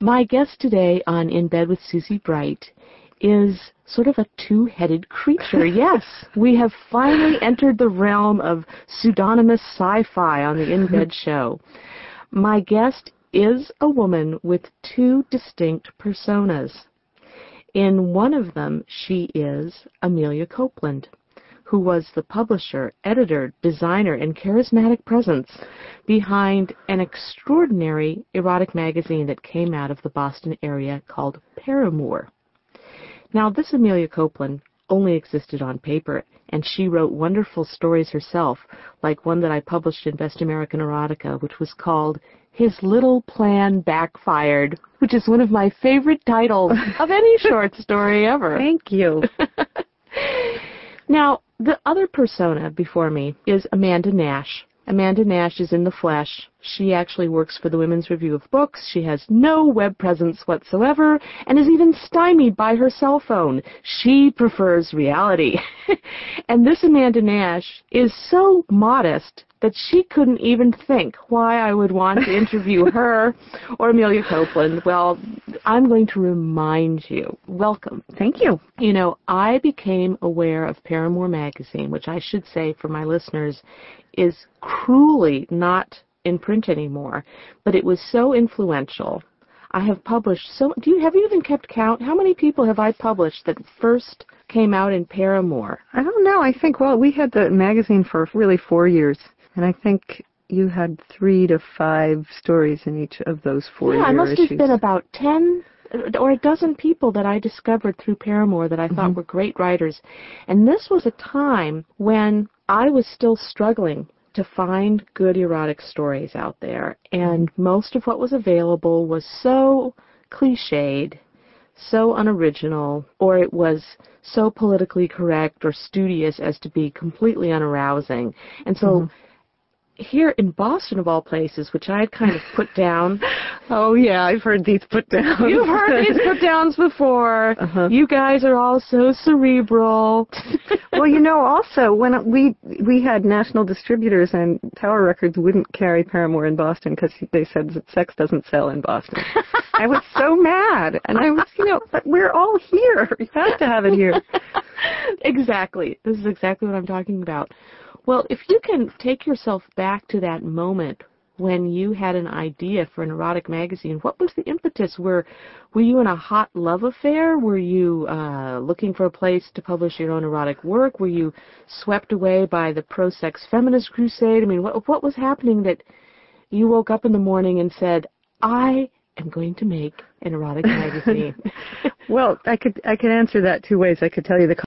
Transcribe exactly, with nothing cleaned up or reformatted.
My guest today on In Bed with Susie Bright is sort of a two-headed creature. Yes, we have finally entered the realm of pseudonymous sci-fi on the In Bed show. My guest is a woman with two distinct personas. In one of them, she is Amelia Copeland, who was the publisher, editor, designer, and charismatic presence behind an extraordinary erotic magazine that came out of the Boston area called Paramour. Now, this Amelia Copeland only existed on paper, and she wrote wonderful stories herself, like one that I published in Best American Erotica, which was called His Little Plan Backfired, which is one of my favorite titles of any short story ever. Thank you. Now, the other persona before me is Amanda Nash. Amanda Nash is in the flesh. She actually works for the Women's Review of Books. She has no web presence whatsoever and is even stymied by her cell phone. She prefers reality. And this Amanda Nash is so modest that she couldn't even think why I would want to interview her or Amelia Copeland. Well, I'm going to remind you. Welcome. Thank you. You know, I became aware of Paramour magazine, which I should say for my listeners is cruelly not in print anymore, but it was so influential. I have published so... Do you have you even kept count? How many people have I published that first came out in Paramour? I don't know. I think, well, we had the magazine for really four years. And I think you had three to five stories in each of those four year issues. Yeah, I must have been about ten or a dozen people that I discovered through Paramour that I thought mm-hmm. were great writers. And this was a time when I was still struggling to find good erotic stories out there. And most of what was available was so cliched, so unoriginal, or it was so politically correct or studious as to be completely unarousing. And so... Mm-hmm. Here in Boston, of all places, which I had kind of put down. Oh, yeah, I've heard these put downs. You've heard these put downs before. Uh-huh. You guys are all so cerebral. Well, you know, also, when we we had national distributors, and Tower Records wouldn't carry Paramour in Boston because they said that sex doesn't sell in Boston. I was so mad. And I was, you know, but we're all here. We have to have it here. Exactly. This is exactly what I'm talking about. Well, if you can take yourself back to that moment when you had an idea for an erotic magazine, what was the impetus? Were were you in a hot love affair? Were you uh, looking for a place to publish your own erotic work? Were you swept away by the pro-sex feminist crusade? I mean, what what was happening that you woke up in the morning and said, I am going to make an erotic magazine? Well, I could I could answer that two ways. I could tell you the